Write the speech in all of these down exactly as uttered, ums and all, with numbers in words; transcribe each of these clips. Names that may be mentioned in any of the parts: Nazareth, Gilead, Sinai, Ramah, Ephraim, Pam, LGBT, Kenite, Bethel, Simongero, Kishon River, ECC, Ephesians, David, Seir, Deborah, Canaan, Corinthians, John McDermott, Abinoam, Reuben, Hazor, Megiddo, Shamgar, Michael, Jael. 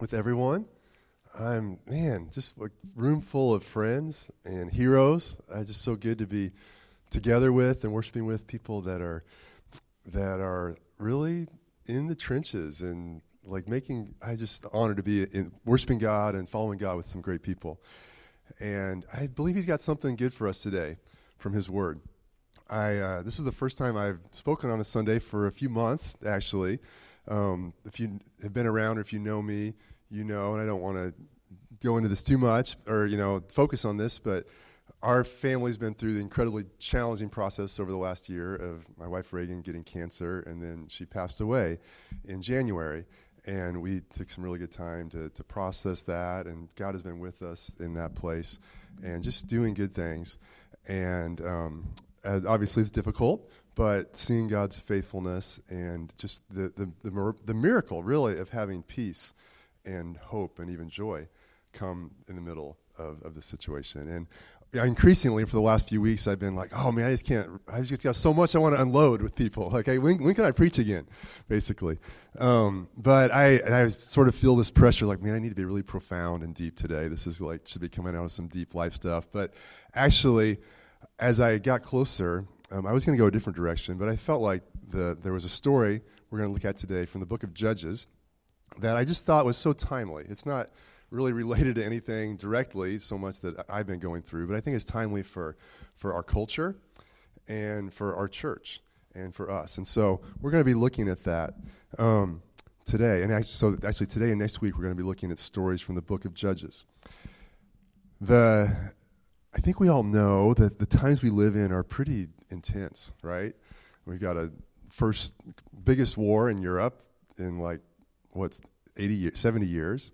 with everyone. I'm, man, just a room full of friends and heroes. It's just so good to be together with and worshiping with people that are that are really in the trenches and like making, I just honored to be in worshiping God and following God with some great people. And I believe he's got something good for us today from his word. I uh, this is the first time I've spoken on a Sunday for a few months, actually. Um, if you have been around or if you know me, you know, and I don't want to go into this too much or, you know, focus on this, but our family's been through the incredibly challenging process over the last year of my wife, Reagan, getting cancer, and then she passed away in January, and we took some really good time to, to process that, and God has been with us in that place and just doing good things. And um, obviously it's difficult, but seeing God's faithfulness and just the, the, the, the miracle, really, of having peace and hope and even joy come in the middle of, of the situation. And increasingly for the last few weeks, I've been like, oh man, I just can't, I just got so much I want to unload with people. Like, hey, when, when can I preach again, basically? Um, but I and I sort of feel this pressure, like, man, I need to be really profound and deep today. This is like, should be coming out of some deep life stuff. But actually, as I got closer, um, I was going to go a different direction, but I felt like the there was a story we're going to look at today from the book of Judges that I just thought was so timely. It's not really related to anything directly so much that I've been going through, but I think it's timely for, for our culture and for our church and for us. And so we're going to be looking at that um, today. And actually, so actually today and next week, we're going to be looking at stories from the book of Judges. The I think we all know that the times we live in are pretty intense, right? We've got a first biggest war in Europe in like what's eighty years, seventy years.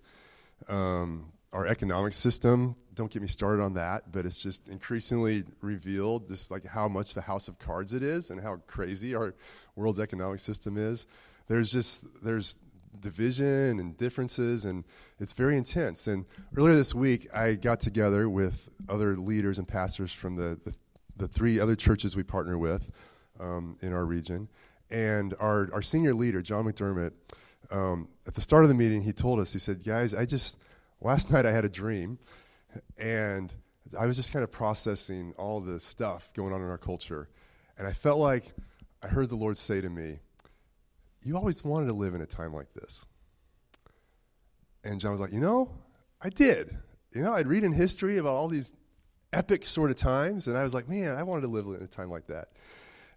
Um, our economic system, don't get me started on that, but it's just increasingly revealed just like how much of a house of cards it is and how crazy our world's economic system is. There's just, there's division and differences, and it's very intense. And earlier this week, I got together with other leaders and pastors from the, the, the three other churches we partner with um, in our region. And our, our senior leader, John McDermott, Um, at the start of the meeting, he told us, he said, guys, I just, last night I had a dream, and I was just kind of processing all the stuff going on in our culture, and I felt like I heard the Lord say to me, you always wanted to live in a time like this. And John was like, you know, I did. You know, I'd read in history about all these epic sort of times, and I was like, man, I wanted to live in a time like that.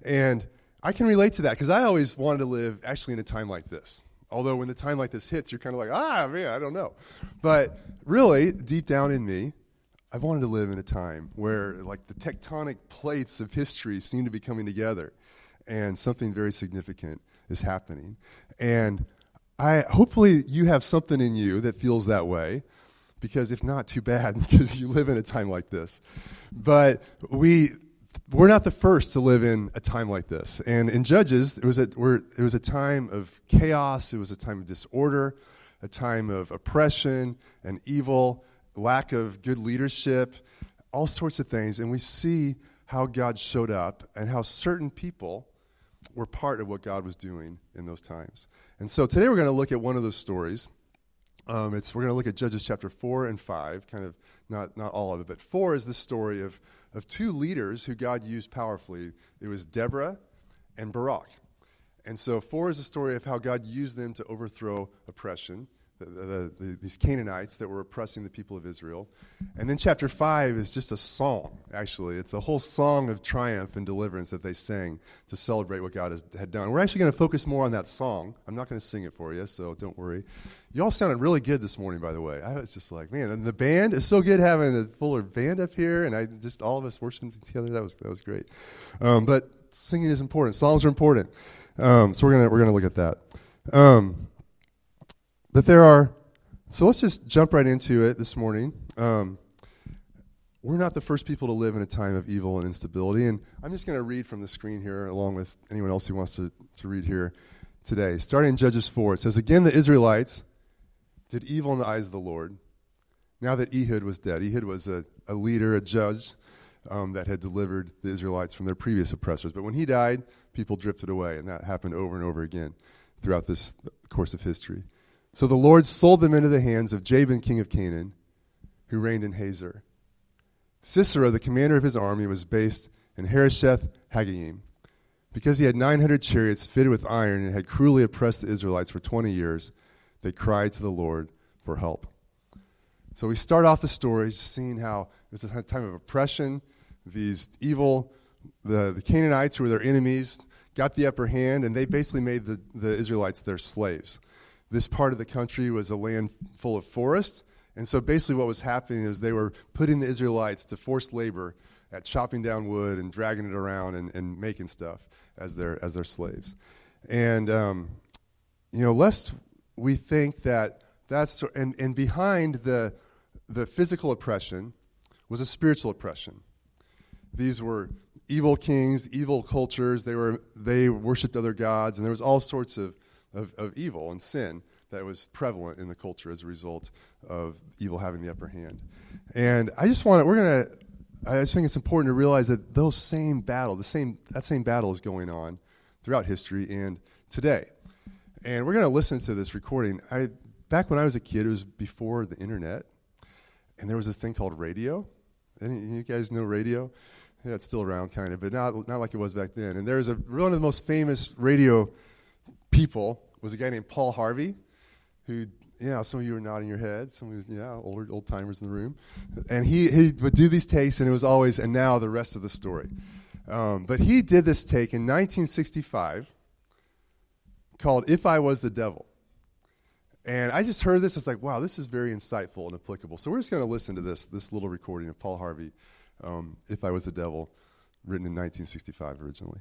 And I can relate to that, because I always wanted to live actually in a time like this. Although when the time like this hits, you're kind of like, ah, man, I don't know. But really, deep down in me, I wanted to live in a time where like the tectonic plates of history seem to be coming together and something very significant is happening. And I hopefully you have something in you that feels that way, because if not, too bad, because you live in a time like this. But we... We're not the first to live in a time like this. And in Judges, it was a we're, it was a time of chaos, it was a time of disorder, a time of oppression and evil, lack of good leadership, all sorts of things. And we see how God showed up and how certain people were part of what God was doing in those times. And so today we're going to look at one of those stories. Um, it's we're going to look at Judges chapter four and five, kind of not, not all of it, but four is the story of of two leaders who God used powerfully. It was Deborah and Barak. And so four is the story of how God used them to overthrow oppression, the, the, the, these Canaanites that were oppressing the people of Israel. And then chapter five is just a song, actually. It's a whole song of triumph and deliverance that they sang to celebrate what God has, had done. We're actually going to focus more on that song. I'm not going to sing it for you, so don't worry. You all sounded really good this morning, by the way. I was just like, man, and the band is so good having a fuller band up here, and I just all of us worshiping together. That was that was great. Um, but singing is important. Songs are important. Um, so we're gonna we're gonna look at that. Um, but there are so let's just jump right into it this morning. Um, we're not the first people to live in a time of evil and instability, and I'm just gonna read from the screen here, along with anyone else who wants to to read here today. Starting in Judges four, it says, again, the Israelites did evil in the eyes of the Lord, now that Ehud was dead. Ehud was a, a leader, a judge, um, that had delivered the Israelites from their previous oppressors. But when he died, people drifted away, and that happened over and over again throughout this course of history. So the Lord sold them into the hands of Jabin, king of Canaan, who reigned in Hazor. Sisera, the commander of his army, was based in Harasheth Haggaiim. Because he had nine hundred chariots fitted with iron and had cruelly oppressed the Israelites for twenty years, they cried to the Lord for help. So we start off the story seeing how it was a time of oppression. These evil, the, the Canaanites, who were their enemies, got the upper hand, and they basically made the, the Israelites their slaves. This part of the country was a land full of forest, and so basically what was happening is they were putting the Israelites to forced labor at chopping down wood and dragging it around and, and making stuff as their as their slaves. And, um, you know, lest we think that that's, and, and behind the the physical oppression was a spiritual oppression. These were evil kings, evil cultures. They were they worshipped other gods, and there was all sorts of, of, of evil and sin that was prevalent in the culture as a result of evil having the upper hand. And I just want to, we're going to, I just think it's important to realize that those same battle, the same that same battle is going on throughout history and today. And we're going to listen to this recording. I back when I was a kid, it was before the internet, and there was this thing called radio. Any, you guys know radio? Yeah, it's still around, kind of, but not not like it was back then. And there was a one of the most famous radio people was a guy named Paul Harvey, who. Yeah, some of you are nodding your head. Some of you, yeah, older old timers in the room, and he, he would do these takes, and it was always and now the rest of the story. Um, but he did this take in nineteen sixty-five called "If I Was the Devil," and I just heard this. I was like, wow, this is very insightful and applicable. So we're just going to listen to this this little recording of Paul Harvey, um, "If I Was the Devil," written in nineteen sixty-five originally.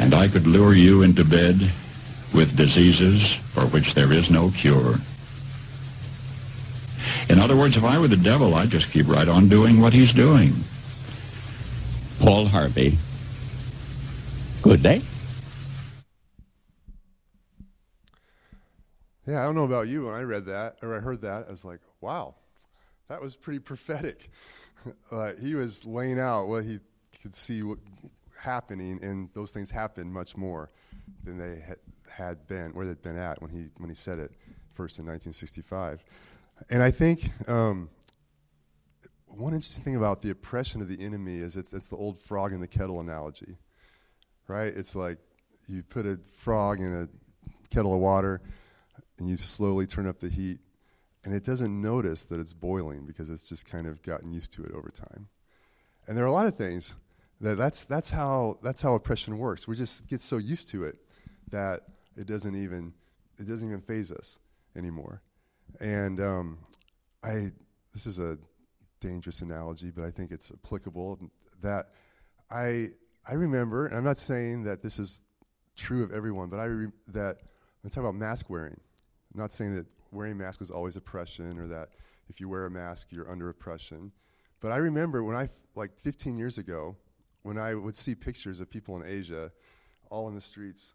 and I could lure you into bed with diseases for which there is no cure. In other words, if I were the devil, I'd just keep right on doing what he's doing. Paul Harvey. Good day. Yeah, I don't know about you. When I read that, or I heard that, I was like, wow, that was pretty prophetic. Uh, he was laying out what he could see what happening, and those things happened much more than they had been, where they'd been at when he when he said it first in nineteen sixty-five. And I think um, one interesting thing about the oppression of the enemy is it's it's the old frog in the kettle analogy, right? It's like you put a frog in a kettle of water, and you slowly turn up the heat, and it doesn't notice that it's boiling because it's just kind of gotten used to it over time. And there are a lot of things that that's that's how that's how oppression works. We just get so used to it that it doesn't even it doesn't even faze us anymore. And um, I this is a dangerous analogy, but I think it's applicable. That I I remember, and I'm not saying that this is true of everyone, but I re- that I'm talking about mask wearing. I'm not saying that wearing masks is always oppression, or that if you wear a mask, you're under oppression. But I remember when I, like fifteen years ago, when I would see pictures of people in Asia, all in the streets,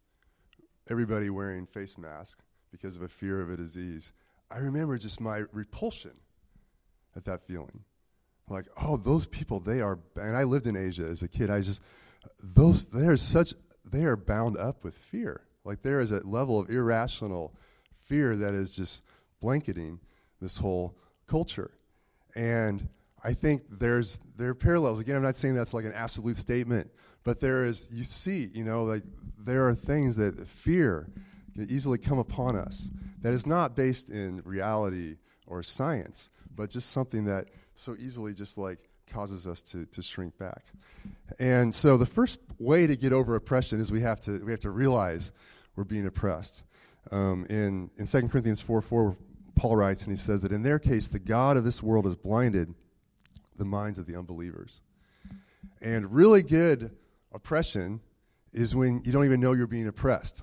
everybody wearing face masks because of a fear of a disease. I remember just my repulsion at that feeling. Like, oh, those people, they are, and I lived in Asia as a kid, I just, those, they are such, they are bound up with fear. Like there is a level of irrational fear that is just blanketing this whole culture. And I think there's there are parallels. Again, I'm not saying that's like an absolute statement, but there is, you see, you know, like there are things that fear can easily come upon us that is not based in reality or science, but just something that so easily just like causes us to, to shrink back. And so the first way to get over oppression is we have to we have to realize we're being oppressed. Um, in, in Second Corinthians four four, Paul writes, and he says that in their case, the God of this world has blinded the minds of the unbelievers. And really good oppression is when you don't even know you're being oppressed,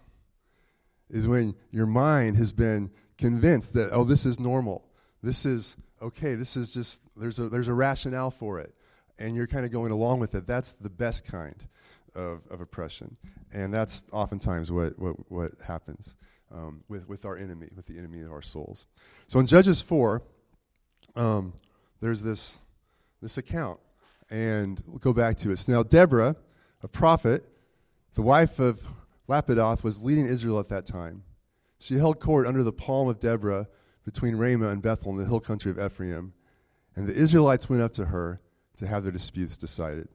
is when your mind has been convinced that, oh, this is normal. This is okay. This is just, there's a there's a rationale for it, and you're kind of going along with it. That's the best kind of, of oppression, and that's oftentimes what, what, what happens. Um, with, with our enemy, with the enemy of our souls. So in Judges four, um, there's this this account, and we'll go back to it. So now Deborah, a prophet, the wife of Lapidoth, was leading Israel at that time. She held court under the palm of Deborah between Ramah and Bethel in the hill country of Ephraim, and the Israelites went up to her to have their disputes decided.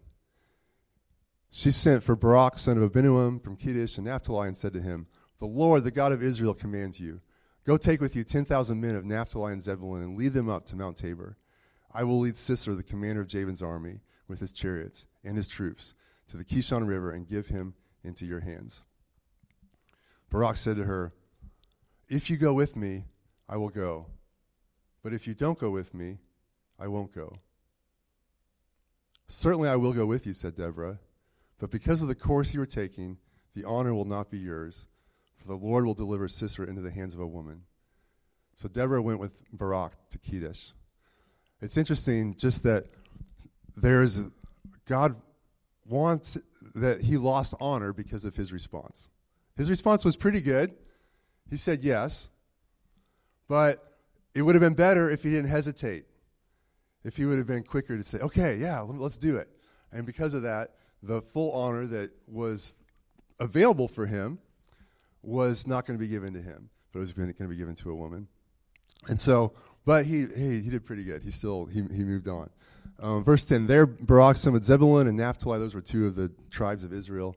She sent for Barak, son of Abinoam, from Kedesh and Naphtali, and said to him, "The Lord, the God of Israel, commands you, go take with you ten thousand men of Naphtali and Zebulun and lead them up to Mount Tabor. I will lead Sisera, the commander of Jabin's army, with his chariots and his troops to the Kishon River and give him into your hands." Barak said to her, "If you go with me, I will go. But if you don't go with me, I won't go." "Certainly I will go with you," said Deborah, "but because of the course you are taking, the honor will not be yours. For the Lord will deliver Sisera into the hands of a woman." So Deborah went with Barak to Kedesh. It's interesting just that there is a, God wants that he lost honor because of his response. His response was pretty good. He said yes, but it would have been better if he didn't hesitate, if he would have been quicker to say, okay, yeah, let's do it. And because of that, the full honor that was available for him was not going to be given to him, but it was going to be given to a woman. And so, but he he, he did pretty good. He still, he he moved on. Um, verse ten, there Barak, son of Zebulun and Naphtali, those were two of the tribes of Israel,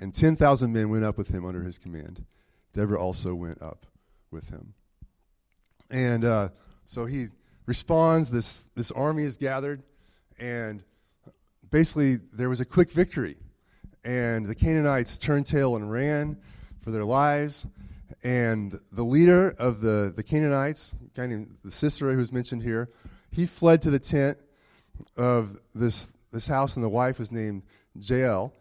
and ten thousand men went up with him under his command. Deborah also went up with him. And uh, so he responds, this, this army is gathered, and basically there was a quick victory. And the Canaanites turned tail and ran for their lives, and the leader of the, the Canaanites, a guy named Sisera, who's mentioned here, he fled to the tent of this this house, and the wife was named Jael,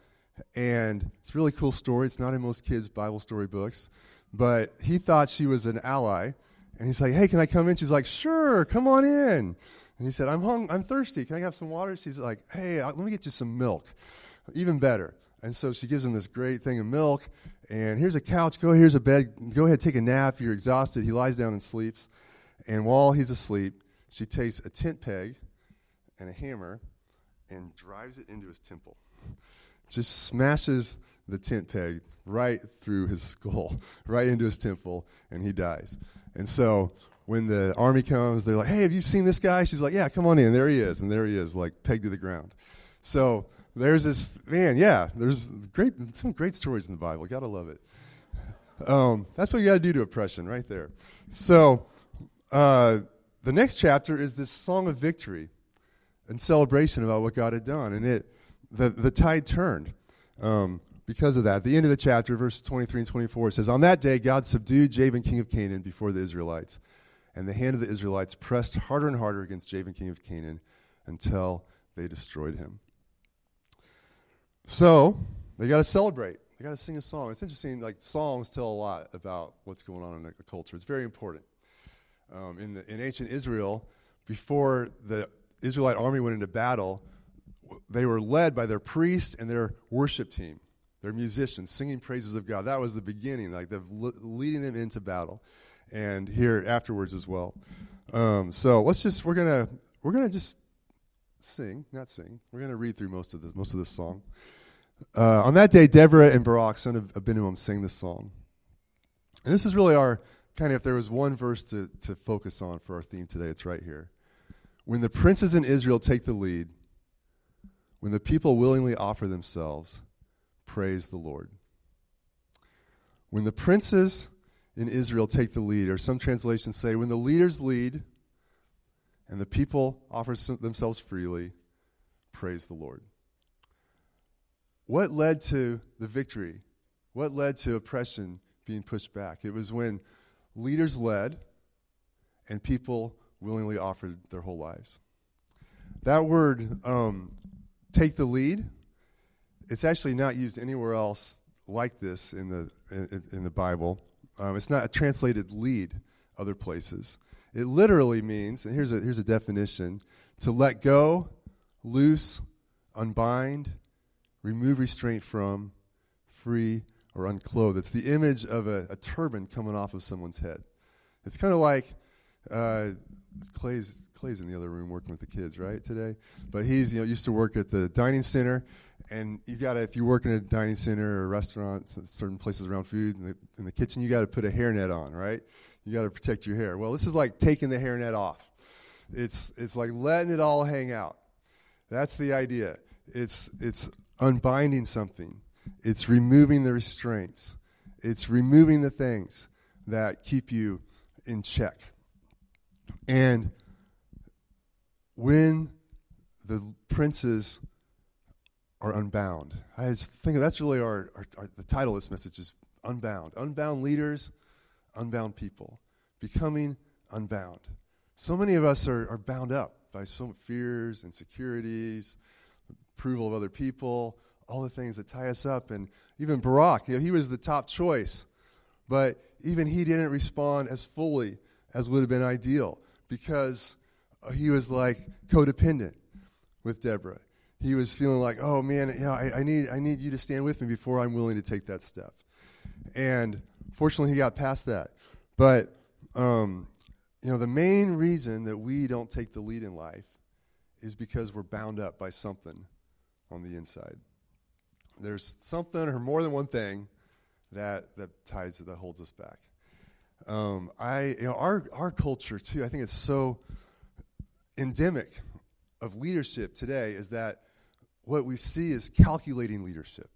and it's a really cool story. It's not in most kids' Bible storybooks, but he thought she was an ally. And he's like, hey, can I come in? She's like, sure, come on in. And he said, I'm hung, I'm thirsty. Can I have some water? She's like, hey, let me get you some milk. Even better. And so she gives him this great thing of milk. And here's a couch. Go, here's a bed. Go ahead, take a nap. You're exhausted. He lies down and sleeps. And while he's asleep, she takes a tent peg and a hammer and drives it into his temple. Just smashes the tent peg right through his skull, right into his temple, and he dies. And so when the army comes, they're like, hey, have you seen this guy? She's like, yeah, come on in. There he is. And there he is, like pegged to the ground. So there's this, man, yeah, there's great some great stories in the Bible. Got to love it. Um, that's what you got to do to oppression right there. So uh, the next chapter is this song of victory and celebration about what God had done. And it the, the tide turned. Um, Because of that, at the end of the chapter, verse twenty-three and twenty-four, it says, on that day, God subdued Jabin, king of Canaan, before the Israelites. And the hand of the Israelites pressed harder and harder against Jabin, king of Canaan, until they destroyed him. So they got to celebrate. They got to sing a song. It's interesting, like songs tell a lot about what's going on in a culture. It's very important. Um, in, the, in ancient Israel, before the Israelite army went into battle, they were led by their priests and their worship team. They're musicians singing praises of God. That was the beginning, like the le- leading them into battle, and here afterwards as well. Um, so let's just we're gonna we're gonna just sing, not sing. We're gonna read through most of this most of this song. Uh, on that day, Deborah and Barak, son of Abinoam, sang this song, and this is really our kind of if there was one verse to to focus on for our theme today, it's right here. When the princes in Israel take the lead, when the people willingly offer themselves. Praise the Lord. When the princes in Israel take the lead, or some translations say, when the leaders lead and the people offer themselves freely, praise the Lord. What led to the victory? What led to oppression being pushed back? It was when leaders led and people willingly offered their whole lives. That word, um, take the lead, it's actually not used anywhere else like this in the in, in the Bible. Um, it's not a translated lead other places. It literally means, and here's a here's a definition, to let go, loose, unbind, remove restraint from, free, or unclothe. It's the image of a, a turban coming off of someone's head. It's kind of like uh, Clay's Clay's in the other room working with the kids, right, today? But he's you know used to work at the dining center. And you got to, if you work in a dining center or a restaurant, certain places around food, in the, in the kitchen, you got to put a hairnet on, right? You got to protect your hair. Well, this is like taking the hairnet off. It's it's like letting it all hang out. That's the idea. It's it's unbinding something. It's removing the restraints. It's removing the things that keep you in check. And when the princes are unbound. I just think that's really our, our, our the title of this message is Unbound. Unbound leaders, unbound people. Becoming unbound. So many of us are, are bound up by so fears, insecurities, approval of other people, all the things that tie us up. And even Barak, you know, he was the top choice, but even he didn't respond as fully as would have been ideal because he was like codependent with Deborah. He was feeling like, oh man, yeah, I, I need I need you to stand with me before I'm willing to take that step. And fortunately, he got past that. But um, you know, the main reason that we don't take the lead in life is because we're bound up by something on the inside. There's something, or more than one thing, that that ties that holds us back. Um, I you know our our culture too. I think it's so endemic of leadership today is that. What we see is calculating leadership,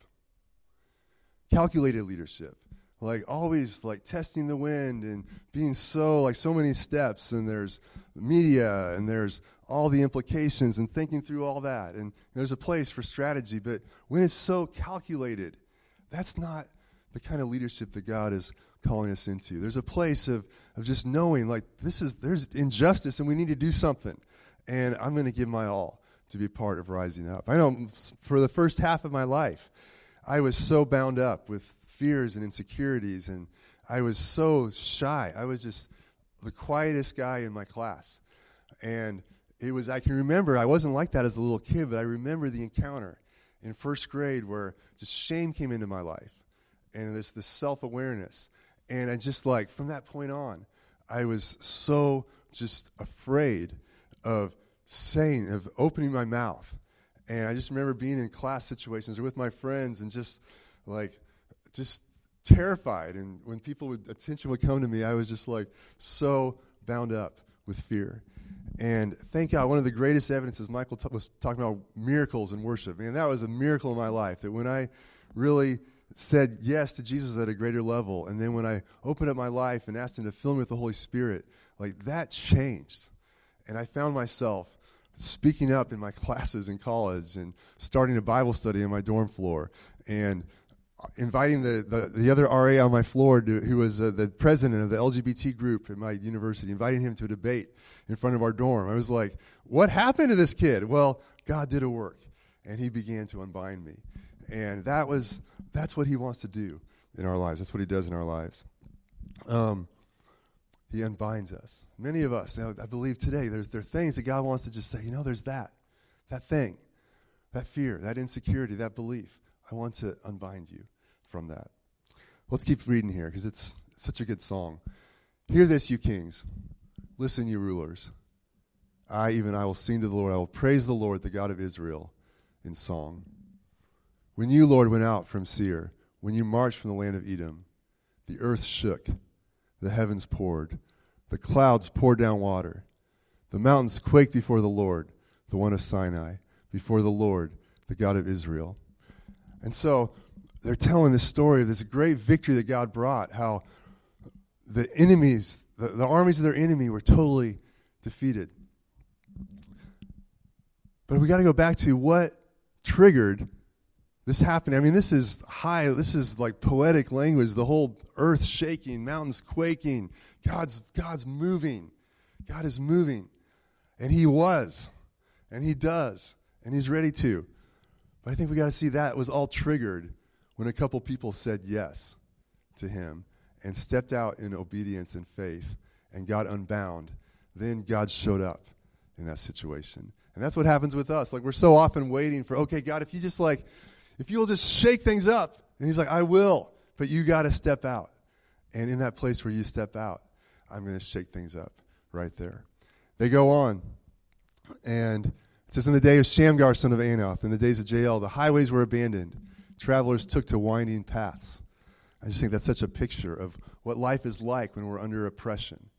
calculated leadership, like always like testing the wind and being so like so many steps, and there's media and there's all the implications and thinking through all that, and there's a place for strategy, but when it's so calculated, that's not the kind of leadership that God is calling us into. There's a place of, of just knowing like this is there's injustice and we need to do something, and I'm going to give my all to be part of rising up. I know for the first half of my life, I was so bound up with fears and insecurities, and I was so shy. I was just the quietest guy in my class. And it was, I can remember, I wasn't like that as a little kid, but I remember the encounter in first grade where just shame came into my life and this, this self-awareness. And I just like, from that point on, I was so just afraid of saying, of opening my mouth. And I just remember being in class situations or with my friends and just like, just terrified. And when people with attention would come to me, I was just like so bound up with fear. And thank God, one of the greatest evidences, Michael t- was talking about miracles in worship. Man, that was a miracle in my life, that when I really said yes to Jesus at a greater level, and then when I opened up my life and asked him to fill me with the Holy Spirit, like that changed. And I found myself speaking up in my classes in college and starting a Bible study on my dorm floor and inviting the, the, the other R A on my floor, to, who was uh, the president of the L G B T group at my university, inviting him to a debate in front of our dorm. I was like, what happened to this kid? Well, God did a work, and he began to unbind me. And that was that's what he wants to do in our lives. That's what he does in our lives. Um, he unbinds us. Many of us, now I believe today, there's, there are things that God wants to just say, you know, there's that, that thing, that fear, that insecurity, that belief. I want to unbind you from that. Let's keep reading here because it's such a good song. Hear this, you kings. Listen, you rulers. I, even I, will sing to the Lord. I will praise the Lord, the God of Israel, in song. When you, Lord, went out from Seir, when you marched from the land of Edom, the earth shook, the heavens poured, the clouds poured down water. The mountains quaked before the Lord, the one of Sinai, before the Lord, the God of Israel. And so they're telling this story of this great victory that God brought, how the enemies, the, the armies of their enemy were totally defeated. But we got to go back to what triggered this happening. I mean, this is high, this is like poetic language, the whole earth shaking, mountains quaking, God's God's moving. God is moving. And he was, and he does, and he's ready to. I think we got to see that was all triggered when a couple people said yes to him and stepped out in obedience and faith and got unbound. Then God showed up in that situation. And that's what happens with us. Like, we're so often waiting for, okay, God, if you just like, if you'll just shake things up. And he's like, I will, but you got to step out. And in that place where you step out, I'm going to shake things up right there. They go on, and it says, in the day of Shamgar, son of Anath, in the days of Jael, the highways were abandoned. Travelers took to winding paths. I just think that's such a picture of what life is like when we're under oppression,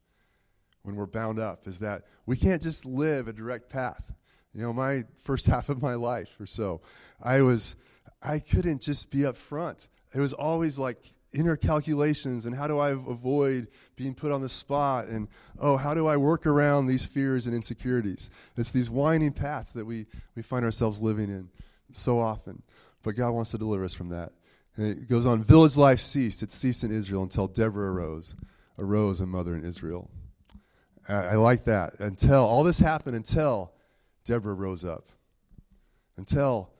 when we're bound up, is that we can't just live a direct path. You know, my first half of my life or so, I was, I couldn't just be up front. It was always like inner calculations and how do I avoid being put on the spot, and oh, how do I work around these fears and insecurities? It's these winding paths that we, we find ourselves living in so often. But God wants to deliver us from that. And it goes on, village life ceased. It ceased in Israel until Deborah arose, arose a mother in Israel. I, I like that. Until, all this happened until Deborah rose up. Until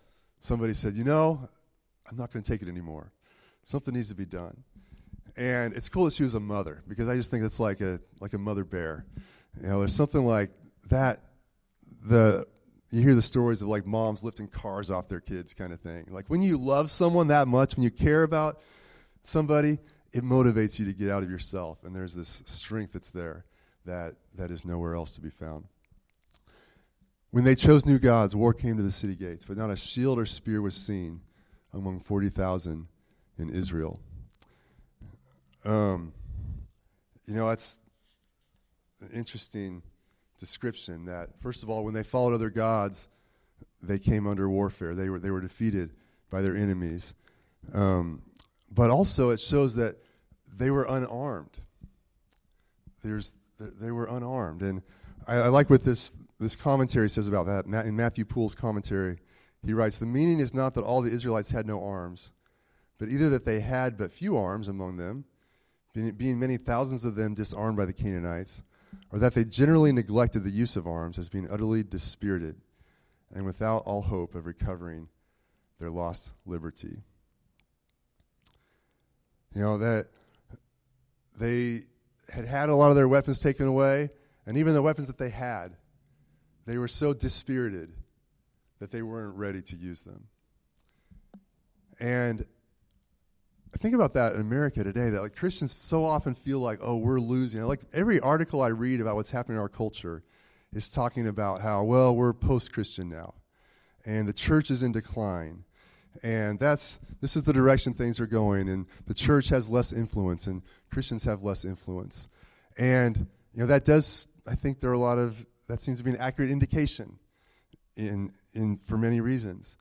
somebody said, you know, I'm not going to take it anymore. Something needs to be done. And it's cool that she was a mother, because I just think it's like a like a mother bear. You know, there's something like that. The you hear the stories of like moms lifting cars off their kids kind of thing. Like, when you love someone that much, when you care about somebody, it motivates you to get out of yourself. And there's this strength that's there that that is nowhere else to be found. When they chose new gods, war came to the city gates, but not a shield or spear was seen among forty thousand in Israel. Um, you know, that's an interesting description, that first of all, when they followed other gods, they came under warfare. They were they were defeated by their enemies. Um, but also it shows that they were unarmed. There's they were unarmed. And I, I like what this, this commentary says about that. In Matthew Poole's commentary, he writes, the meaning is not that all the Israelites had no arms, but either that they had but few arms among them, being many thousands of them disarmed by the Canaanites, or that they generally neglected the use of arms, as being utterly dispirited and without all hope of recovering their lost liberty. You know, that They had had a lot of their weapons taken away, and even the weapons that they had, they were so dispirited that they weren't ready to use them. And I think about that in America today, that like Christians so often feel like, oh, we're losing. Like every article I read about what's happening in our culture is talking about how, well, we're post-Christian now, and the church is in decline, and that's this is the direction things are going, and the church has less influence, and Christians have less influence. And, you know, that does, I think there are a lot of, that seems to be an accurate indication in in for many reasons.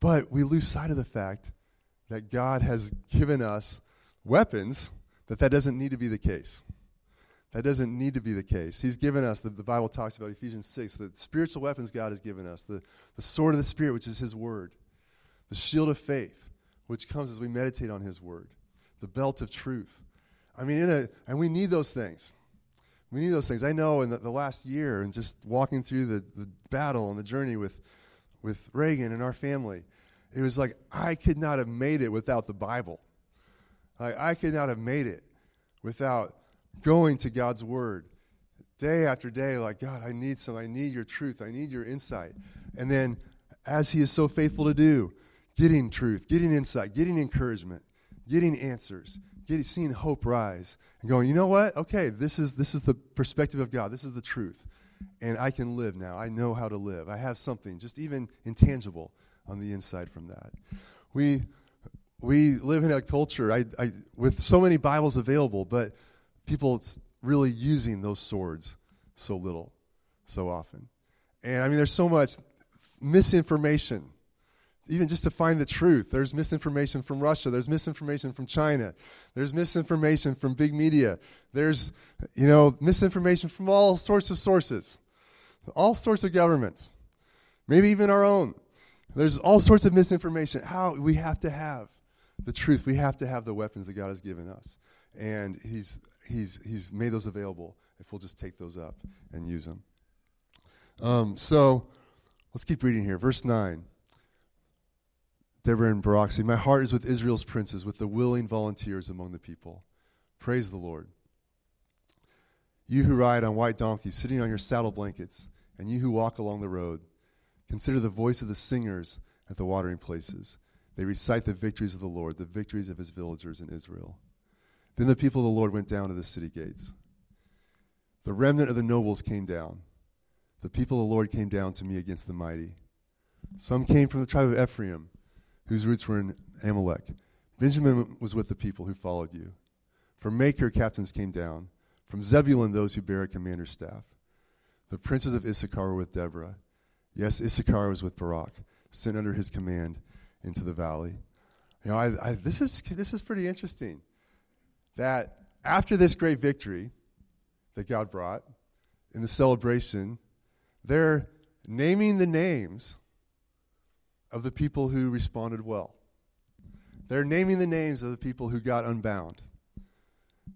But we lose sight of the fact that God has given us weapons, that that doesn't need to be the case. That doesn't need to be the case. He's given us, the, the Bible talks about Ephesians six, the spiritual weapons God has given us, the, the sword of the Spirit, which is his word, the shield of faith, which comes as we meditate on his word, the belt of truth. I mean, in a, and we need those things. We need those things. I know in the, the last year, and just walking through the, the battle and the journey with, with Reagan and our family, it was like, I could not have made it without the Bible. Like, I could not have made it without going to God's word day after day, like, God, I need some, I need your truth, I need your insight. And then, as he is so faithful to do, getting truth, getting insight, getting encouragement, getting answers, getting, seeing hope rise, and going, you know what? Okay, this is this is the perspective of God. This is the truth, and I can live now. I know how to live. I have something, just even intangible, on the inside from that. We we live in a culture I, I, with so many Bibles available, but people really using those swords so little, so often. And I mean, there's so much misinformation. Even just to find the truth, there's misinformation from Russia, there's misinformation from China, there's misinformation from big media, there's, you know, misinformation from all sorts of sources, all sorts of governments, maybe even our own. There's all sorts of misinformation. How we have to have the truth, we have to have the weapons that God has given us. And he's he's he's made those available if we'll just take those up and use them. Um, so let's keep reading here. Verse nine. Deborah and Barak say, my heart is with Israel's princes, with the willing volunteers among the people. Praise the Lord. You who ride on white donkeys, sitting on your saddle blankets, and you who walk along the road, consider the voice of the singers at the watering places. They recite the victories of the Lord, the victories of his villagers in Israel. Then the people of the Lord went down to the city gates. The remnant of the nobles came down. The people of the Lord came down to me against the mighty. Some came from the tribe of Ephraim, whose roots were in Amalek. Benjamin was with the people who followed you. From Machir, captains came down. From Zebulun, those who bear a commander's staff. The princes of Issachar were with Deborah. Yes, Issachar was with Barak, sent under his command into the valley. You know, I, I, this is this is pretty interesting. That after this great victory that God brought in the celebration, they're naming the names of the people who responded well. They're naming the names of the people who got unbound,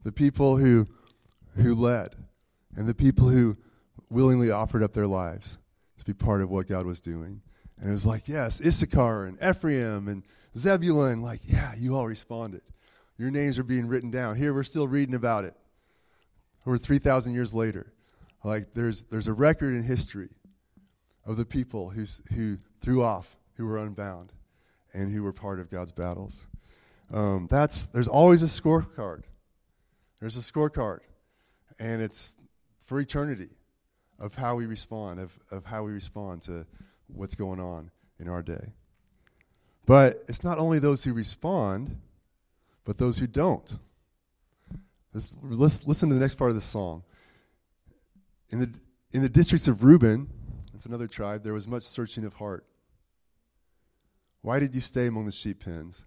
the people who who led, and the people who willingly offered up their lives to be part of what God was doing. And it was like, yes, Issachar and Ephraim and Zebulun, like, yeah, you all responded. Your names are being written down. Here, we're still reading about it. Over three thousand years later. Like, there's there's a record in history of the people who's, who threw off, who were unbound, and who were part of God's battles. Um, that's there's always a scorecard. There's a scorecard, and it's for eternity of how we respond, of, of how we respond to what's going on in our day. But it's not only those who respond, but those who don't. Let's, let's listen to the next part of this song. In the in the districts of Reuben, that's another tribe, there was much searching of heart. Why did you stay among the sheep pens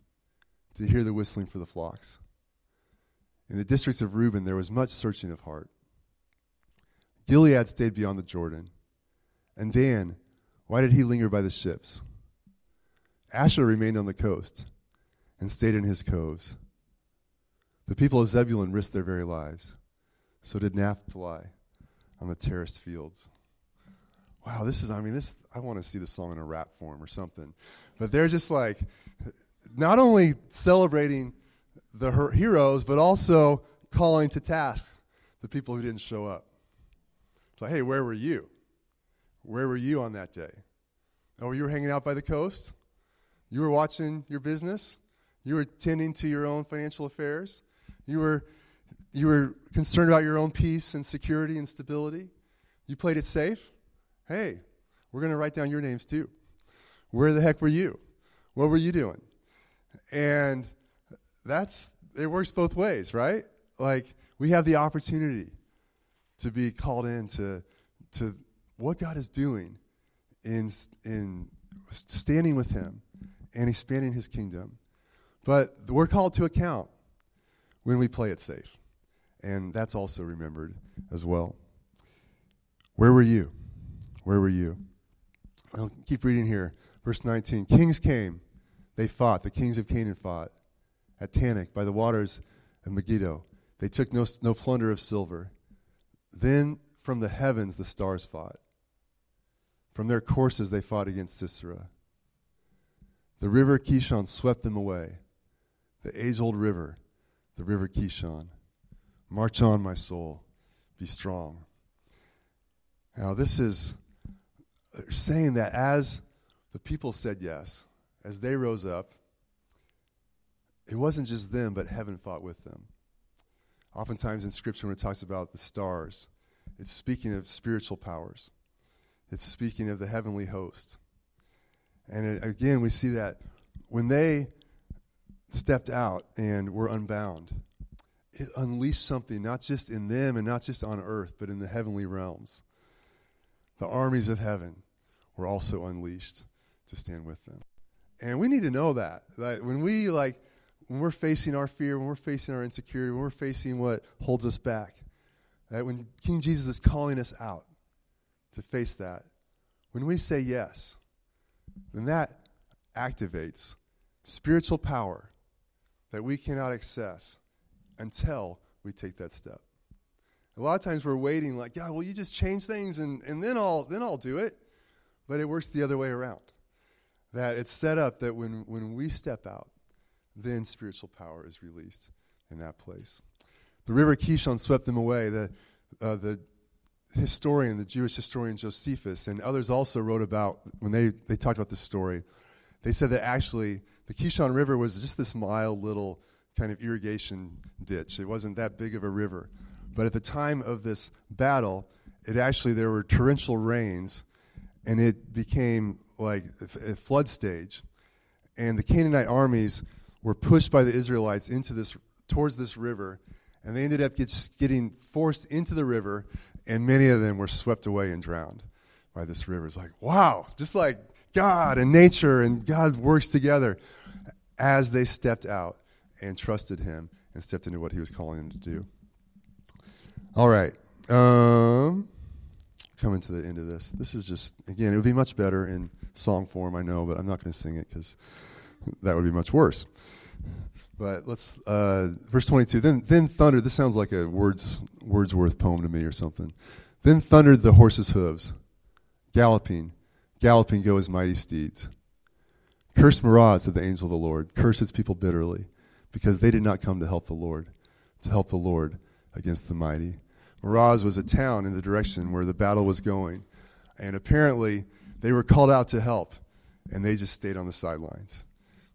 to hear the whistling for the flocks? In the districts of Reuben, there was much searching of heart. Gilead stayed beyond the Jordan. And Dan, why did he linger by the ships? Asher remained on the coast and stayed in his coves. The people of Zebulun risked their very lives. So did Naphtali on the terraced fields. Wow, this is, I mean, this, I want to see this song in a rap form or something. But they're just like, not only celebrating the her- heroes, but also calling to task the people who didn't show up. It's like, hey, where were you? Where were you on that day? Oh, you were hanging out by the coast? You were watching your business? You were tending to your own financial affairs? You were you were concerned about your own peace and security and stability? You played it safe? Hey, we're going to write down your names too. Where the heck were you? What were you doing? And that's, it works both ways, right? Like, we have the opportunity to be called in to, to what God is doing in, in standing with him and expanding his kingdom. But we're called to account when we play it safe. And that's also remembered as well. Where were you? Where were you? I'll keep reading here. Verse nineteen. Kings came. They fought. The kings of Canaan fought. At Tanakh, by the waters of Megiddo. They took no, no plunder of silver. Then from the heavens the stars fought. From their courses they fought against Sisera. The river Kishon swept them away. The age-old river, the river Kishon. March on, my soul. Be strong. Now this is saying that as the people said yes, as they rose up, it wasn't just them, but heaven fought with them. Oftentimes in Scripture when it talks about the stars, it's speaking of spiritual powers. It's speaking of the heavenly host. And it, again, we see that when they stepped out and were unbound, it unleashed something not just in them and not just on earth, but in the heavenly realms. The armies of heaven were also unleashed to stand with them. And we need to know that. That when we like when we're facing our fear, when we're facing our insecurity, when we're facing what holds us back, that when King Jesus is calling us out to face that, when we say yes, then that activates spiritual power that we cannot access until we take that step. A lot of times we're waiting like, God, will you just change things and, and then I'll then I'll do it. But it works the other way around. That it's set up that when, when we step out, then spiritual power is released in that place. The river Kishon swept them away. The uh, the historian, the Jewish historian Josephus, and others also wrote about, when they, they talked about this story, they said that actually the Kishon River was just this mild little kind of irrigation ditch. It wasn't that big of a river. But at the time of this battle, it actually, there were torrential rains, and it became like a flood stage. And the Canaanite armies were pushed by the Israelites into this, towards this river, and they ended up get, getting forced into the river, and many of them were swept away and drowned by this river. It's like, wow, just like God and nature and God works together as they stepped out and trusted him and stepped into what he was calling them to do. All right. Um, coming to the end of this. This is just, again, it would be much better in song form, I know, but I'm not going to sing it because that would be much worse. But let's, uh, verse twenty-two, then then thundered, this sounds like a Words, Wordsworth poem to me or something. Then thundered the horse's hooves, galloping, galloping go his mighty steeds. Curse Miraz, said the angel of the Lord, curse his people bitterly, because they did not come to help the Lord, to help the Lord against the mighty. Miraz was a town in the direction where the battle was going, and apparently they were called out to help, and they just stayed on the sidelines.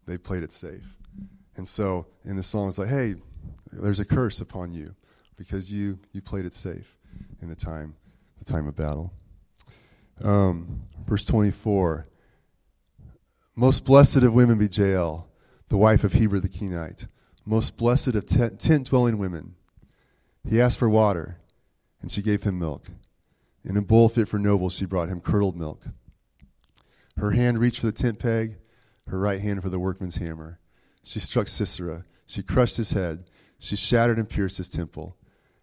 They played it safe. And so in the song, it's like, hey, there's a curse upon you because you, you played it safe in the time the time of battle. Um, verse twenty-four, most blessed of women be Jael, the wife of Heber the Kenite, most blessed of te- tent-dwelling women. He asked for water, and she gave him milk. In a bowl fit for nobles, she brought him curdled milk. Her hand reached for the tent peg, her right hand for the workman's hammer. She struck Sisera. She crushed his head. She shattered and pierced his temple.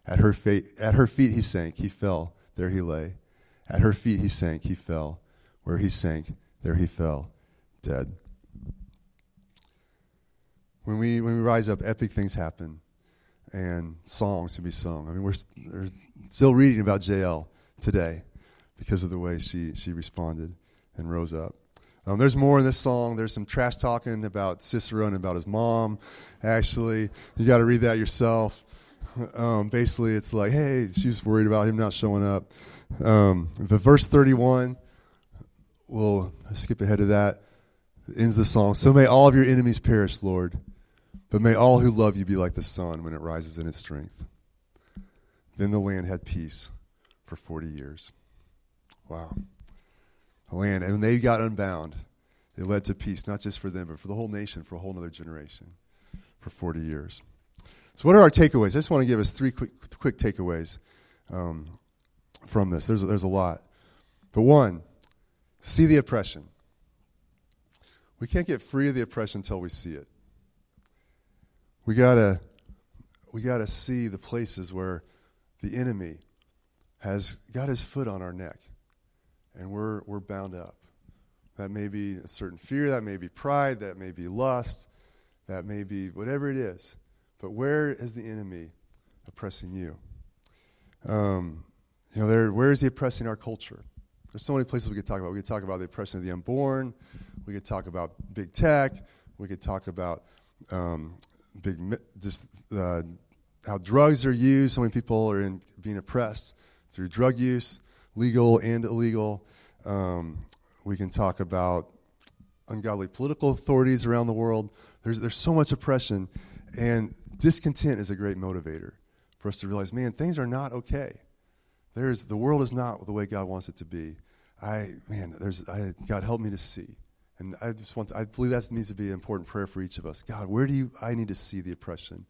At her, fe- at her feet he sank. He fell. There he lay. At her feet he sank. He fell. Where he sank, there he fell, dead. When we when we rise up, epic things happen, and songs to be sung. I mean, we're, we're still reading about Jael today because of the way she, she responded and rose up. Um, there's more in this song. There's some trash talking about Sisera and about his mom, actually. You got to read that yourself. Um, basically, it's like, hey, she's worried about him not showing up. Um, but verse thirty-one, we'll skip ahead of that, ends the song. So may all of your enemies perish, Lord, but may all who love you be like the sun when it rises in its strength. Then the land had peace for forty years. Wow. The land, and when they got unbound, it led to peace, not just for them, but for the whole nation, for a whole other generation, for forty years. So what are our takeaways? I just want to give us three quick quick takeaways um, from this. There's, there's a lot. But one, see the oppression. We can't get free of the oppression until we see it. We gotta, we gotta see the places where the enemy has got his foot on our neck, and we're we're bound up. That may be a certain fear, that may be pride, that may be lust, that may be whatever it is. But where is the enemy oppressing you? Um, you know, there. Where is he oppressing our culture? There's so many places we could talk about. We could talk about the oppression of the unborn. We could talk about big tech. We could talk about um, big just uh, how drugs are used. So many people are in, being oppressed through drug use, legal and illegal. Um, we can talk about ungodly political authorities around the world. There's there's so much oppression, and discontent is a great motivator for us to realize, man, things are not okay. There is the world is not the way God wants it to be. I man, there's I, God help me to see, and I just want to, I believe that needs to be an important prayer for each of us. God, where do you I need to see the oppression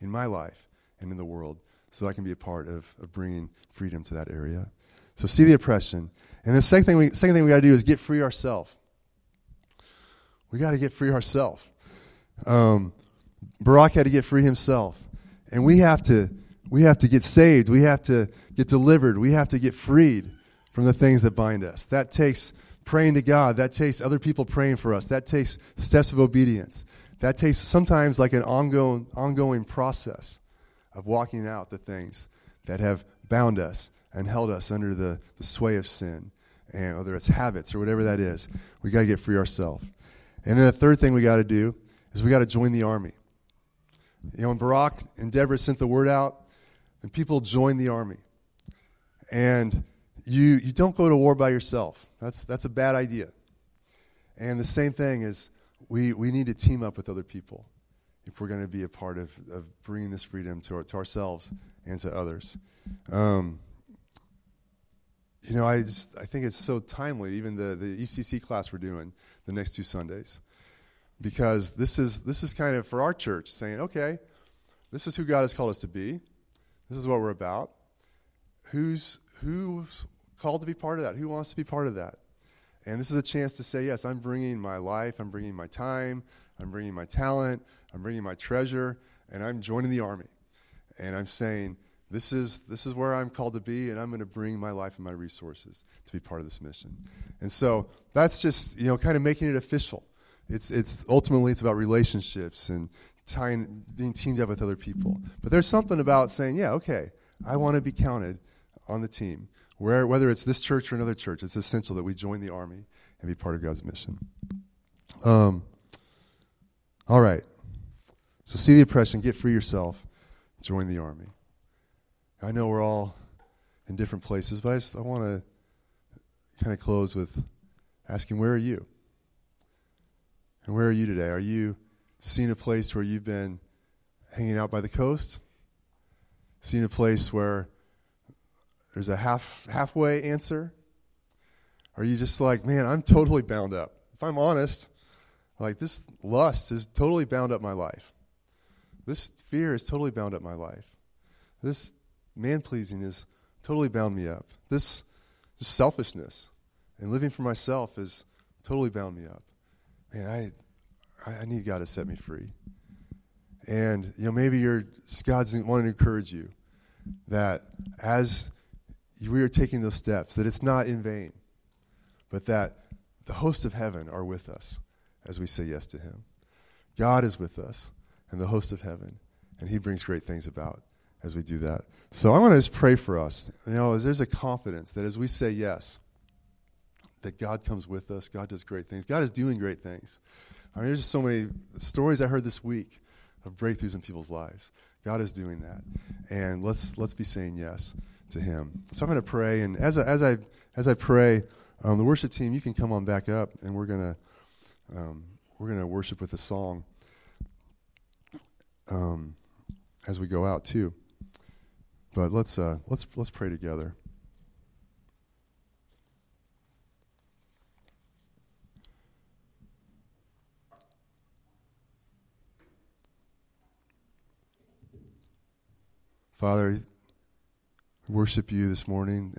in my life and in the world, so that I can be a part of, of bringing freedom to that area? So see the oppression, and the second thing we second thing we got to do is get free ourselves. We got to get free ourselves. Um, Barak had to get free himself, and we have to. We have to get saved. We have to get delivered. We have to get freed from the things that bind us. That takes praying to God. That takes other people praying for us. That takes steps of obedience. That takes sometimes like an ongoing ongoing process of walking out the things that have bound us and held us under the, the sway of sin, and whether it's habits or whatever that is. We got to get free ourselves. And then the third thing we got to do is we got to join the army. You know, when Barak and Deborah sent the word out, and people join the army. And you you don't go to war by yourself. That's that's a bad idea. And the same thing is we, we need to team up with other people if we're going to be a part of, of bringing this freedom to, our, to ourselves and to others. Um, you know, I just I think it's so timely, even the, the E C C class we're doing the next two Sundays, because this is this is kind of for our church saying, okay, this is who God has called us to be. This is what we're about. Who's who's called to be part of that? Who wants to be part of that? And this is a chance to say, yes, I'm bringing my life, I'm bringing my time, I'm bringing my talent, I'm bringing my treasure, and I'm joining the army. And I'm saying, this is this is where I'm called to be, and I'm going to bring my life and my resources to be part of this mission. And so that's just, you know, kind of making it official. It's it's ultimately it's about relationships and tying, being teamed up with other people. But there's something about saying, yeah, okay, I want to be counted on the team. Where, whether it's this church or another church, it's essential that we join the army and be part of God's mission. Um. All right. So see the oppression, get free yourself, join the army. I know we're all in different places, but I, just, I want to kind of close with asking, where are you? And where are you today? Are you seen a place where you've been hanging out by the coast? Seen a place where there's a half halfway answer? Are you just like, man, I'm totally bound up? If I'm honest, like this lust is totally bound up my life. This fear is totally bound up my life. This man-pleasing is totally bound me up. This just selfishness and living for myself is totally bound me up. Man, I... I need God to set me free. And, you know, maybe you're, God's wanting to encourage you that as we are taking those steps, that it's not in vain, but that the hosts of heaven are with us as we say yes to him. God is with us and the hosts of heaven, and he brings great things about as we do that. So I want to just pray for us. You know, there's a confidence that as we say yes, that God comes with us, God does great things. God is doing great things. I mean, there's just so many stories I heard this week of breakthroughs in people's lives. God is doing that, and let's let's be saying yes to Him. So I'm going to pray, and as I, as I as I pray, um, the worship team, you can come on back up, and we're gonna um, we're gonna worship with a song um, as we go out too. But let's uh, let's let's pray together. Father, I worship you this morning.